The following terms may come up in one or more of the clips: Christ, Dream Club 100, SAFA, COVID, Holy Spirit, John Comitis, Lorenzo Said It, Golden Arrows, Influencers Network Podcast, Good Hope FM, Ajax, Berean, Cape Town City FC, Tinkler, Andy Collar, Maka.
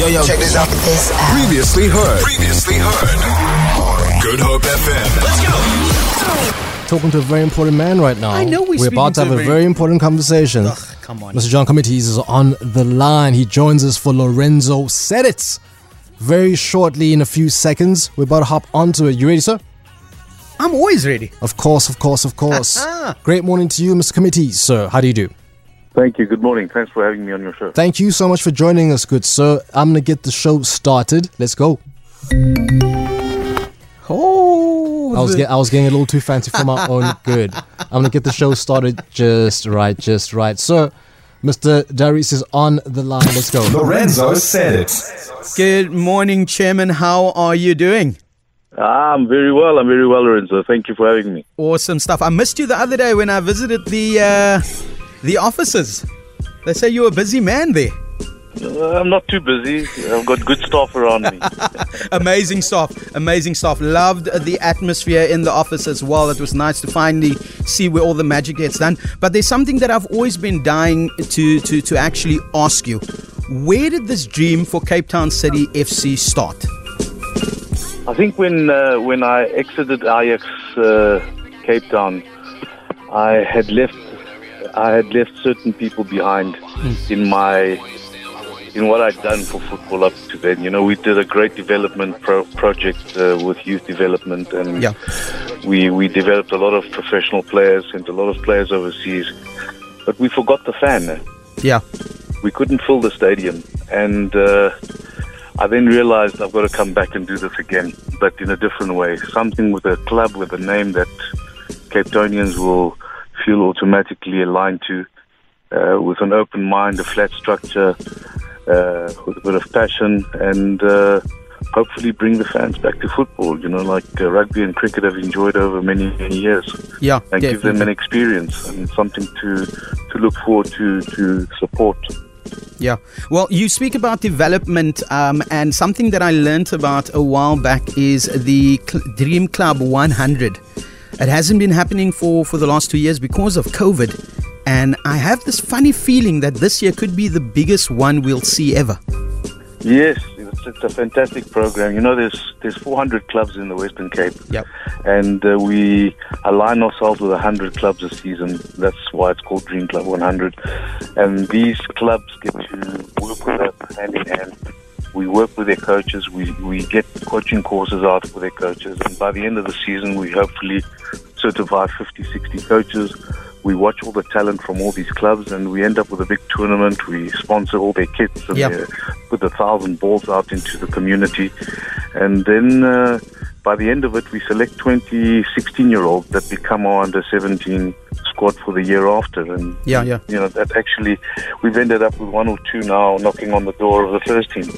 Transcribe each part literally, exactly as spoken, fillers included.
Yo, yo, check this out. This out. Previously heard. Previously heard. Good Hope F M. Let's go. Talking to a very important man right now. I know we We're about to have a very, very important conversation. Ugh, come on. Mister John Comitis is on the line. He joins us for Lorenzo Said It very shortly in a few seconds. We're about to hop onto it. You ready, sir? I'm always ready. Of course, of course, of course. Uh-huh. Great morning to you, Mister Comitis, sir. How do you do? Thank you. Good morning. Thanks for having me on your show. Thank you so much for joining us, good sir. I'm going to get the show started. Let's go. Oh, I was get, I was getting a little too fancy for my own good. I'm gonna get the show started just right, just right. So, Mister Darius is on the line. Let's go. Lorenzo Said It. Good morning, Chairman. How are you doing? I'm very well. I'm very well, Lorenzo. Thank you for having me. Awesome stuff. I missed you the other day when I visited the uh, the offices. They say you're a busy man there. I'm not too busy. I've got good staff around me. Amazing staff. Amazing staff. Loved the atmosphere in the office as well. It was nice to finally see where all the magic gets done. But there's something that I've always been dying to, to, to actually ask you. Where did this dream for Cape Town City F C start? I think when, uh, when I exited Ajax uh, Cape Town, I had left, I had left certain people behind mm. in my... in what I'd done for football up to then. You know, we did a great development pro- project uh, with youth development, and yeah. we, we developed a lot of professional players, sent a lot of players overseas, but we forgot the fan. Yeah. We couldn't fill the stadium, and uh, I then realized I've got to come back and do this again, but in a different way, something with a club, with a name that Cape Townians will feel automatically aligned to, uh, with an open mind, a flat structure, Uh, with a bit of passion, and uh, hopefully bring the fans back to football, you know, like uh, rugby and cricket have enjoyed over many, many years. Yeah, and definitely. Give them an experience and something to to look forward to, to support. Yeah. Well, you speak about development, um, and something that I learned about a while back is the Cl- Dream Club one hundred. It hasn't been happening for, for the last two years because of COVID. And I have this funny feeling that this year could be the biggest one we'll see ever. Yes, it's, it's a fantastic program. You know, there's there's four hundred clubs in the Western Cape. Yep. And uh, we align ourselves with one hundred clubs a season. That's why it's called Dream Club one hundred. And these clubs get to work with us hand in hand. We work with their coaches. We, we get coaching courses out for their coaches. And by the end of the season, we hopefully certify fifty, sixty coaches. We watch all the talent from all these clubs, and we end up with a big tournament. We sponsor all their kits and yep. put a thousand balls out into the community. And then uh, by the end of it, we select twenty sixteen-year-olds that become our under seventeen squad for the year after. And, yeah, yeah. you know, that actually, we've ended up with one or two now knocking on the door of the first team.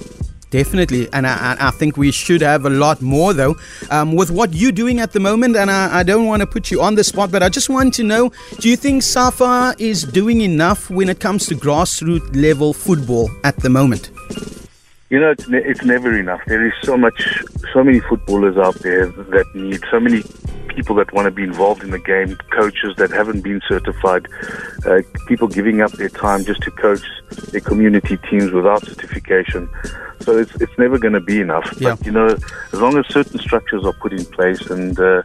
Definitely, and I, I think we should have a lot more though. Um, with what you're doing at the moment, and I, I don't want to put you on the spot, but I just want to know, do you think SAFA is doing enough when it comes to grassroots level football at the moment? You know, it's, ne- it's never enough. There is so much, so many footballers out there that need, so many people that want to be involved in the game, coaches that haven't been certified, uh, people giving up their time just to coach their community teams without certification. So it's it's never going to be enough. Yeah. But, you know, as long as certain structures are put in place, and, uh,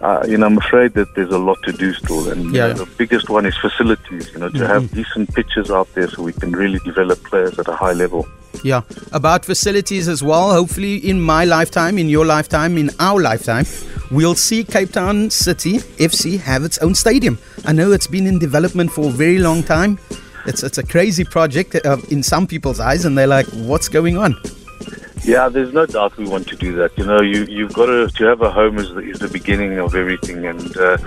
uh, you know, I'm afraid that there's a lot to do still. And yeah, you know, yeah. the biggest one is facilities, you know, to mm-hmm. have decent pitches out there so we can really develop players at a high level. Yeah. About facilities as well, hopefully in my lifetime, in your lifetime, in our lifetime, we'll see Cape Town City F C have its own stadium. I know it's been in development for a very long time. It's it's a crazy project uh, in some people's eyes, and they're like, what's going on? Yeah, there's no doubt we want to do that. You know, you, you've got to, to have a home is the, is the beginning of everything. And, uh,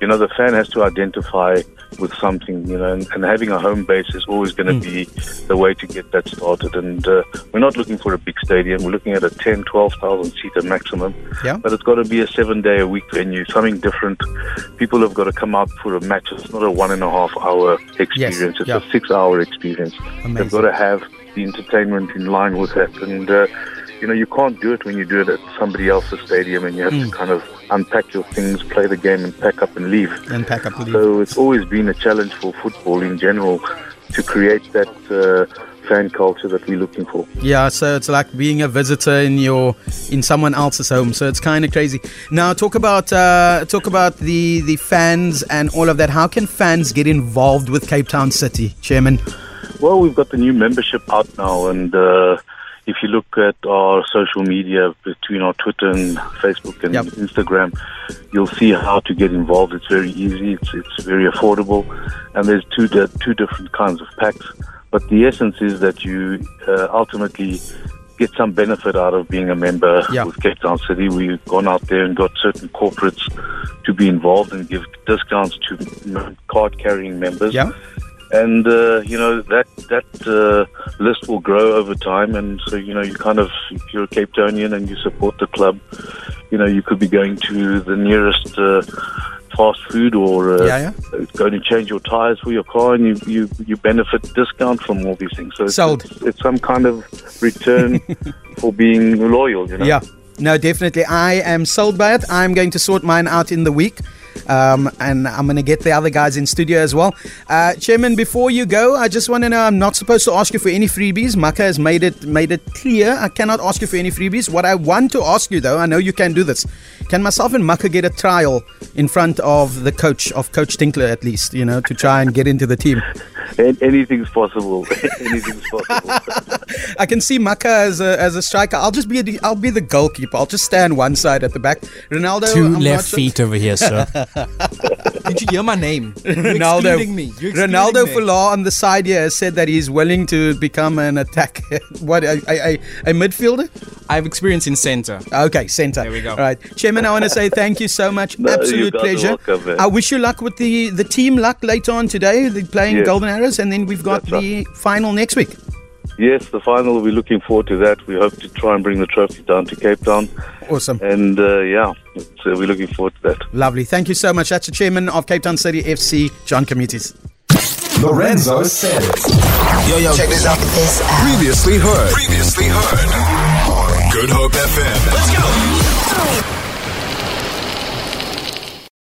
you know, the fan has to identify with something, you know, and, and having a home base is always going to mm. be the way to get that started. And uh, we're not looking for a big stadium. We're looking at a ten, twelve thousand seater maximum. Yeah. But it's got to be a seven-day-a-week venue, something different. People have got to come out for a match. It's not a one-and-a-half-hour experience. Yes. It's yeah. a six-hour experience. Amazing. They've got to have the entertainment in line with that, and uh, you know, you can't do it when you do it at somebody else's stadium, and you have mm. to kind of unpack your things, play the game, and pack up and leave. And pack up and leave. So it's always been a challenge for football in general to create that uh, fan culture that we're looking for. Yeah, so it's like being a visitor in your in someone else's home. So it's kind of crazy. Now talk about uh, talk about the, the fans and all of that. How can fans get involved with Cape Town City, Chairman? Well, we've got the new membership out now, and uh, if you look at our social media, between our Twitter and Facebook and yep. Instagram, you'll see how to get involved. It's very easy. It's it's very affordable, and there's two uh, two different kinds of packs. But the essence is that you uh, ultimately get some benefit out of being a member yeah. with Cape Town City. We've gone out there and got certain corporates to be involved and give discounts to card-carrying members. Yeah. And, uh, you know, that that uh, list will grow over time. And so, you know, you kind of, if you're a Cape Townian and you support the club, you know, you could be going to the nearest uh, fast food or uh, yeah, yeah. going to change your tires for your car, and you, you, you benefit discount from all these things. So it's, it's, it's some kind of return for being loyal, you know. Yeah, no, definitely. I am sold by it. I'm going to sort mine out in the week. Um, and I'm going to get the other guys in studio as well. uh, Chairman, before you go, I just want to know, I'm not supposed to ask you for any freebies. Maka has made it made it clear I cannot ask you for any freebies. What I want to ask you though, I know you can do this, can myself and Maka get a trial in front of the coach of Coach Tinkler, at least, you know, to try and get into the team? Anything's possible. Anything's possible. I can see Maka as a, as a striker. I'll just be a, I'll be the goalkeeper. I'll just stand one side at the back. Ronaldo, two I'm left feet sure. over here, sir. Did you hear my name? You're Ronaldo. Excluding me. You're excluding Ronaldo me. Fular on the side here has said that he's willing to become an attack. What? A, a, a midfielder? I have experience in centre. Okay, centre. There we go. All right, Chairman, I want to say thank you so much. No, absolute pleasure. Welcome, I wish you luck with the, the team luck later on today. They're playing yes. Golden Arrows, and then we've got That's the right. final next week. Yes, the final. We're looking forward to that. We hope to try and bring the trophy down to Cape Town. Awesome. And uh, yeah, so we're looking forward to that. Lovely. Thank you so much. That's the Chairman of Cape Town City F C, John Comitis. Lorenzo said it. Yo, yo, check this out. This Previously heard. Previously heard. Good Hope F M. Let's go.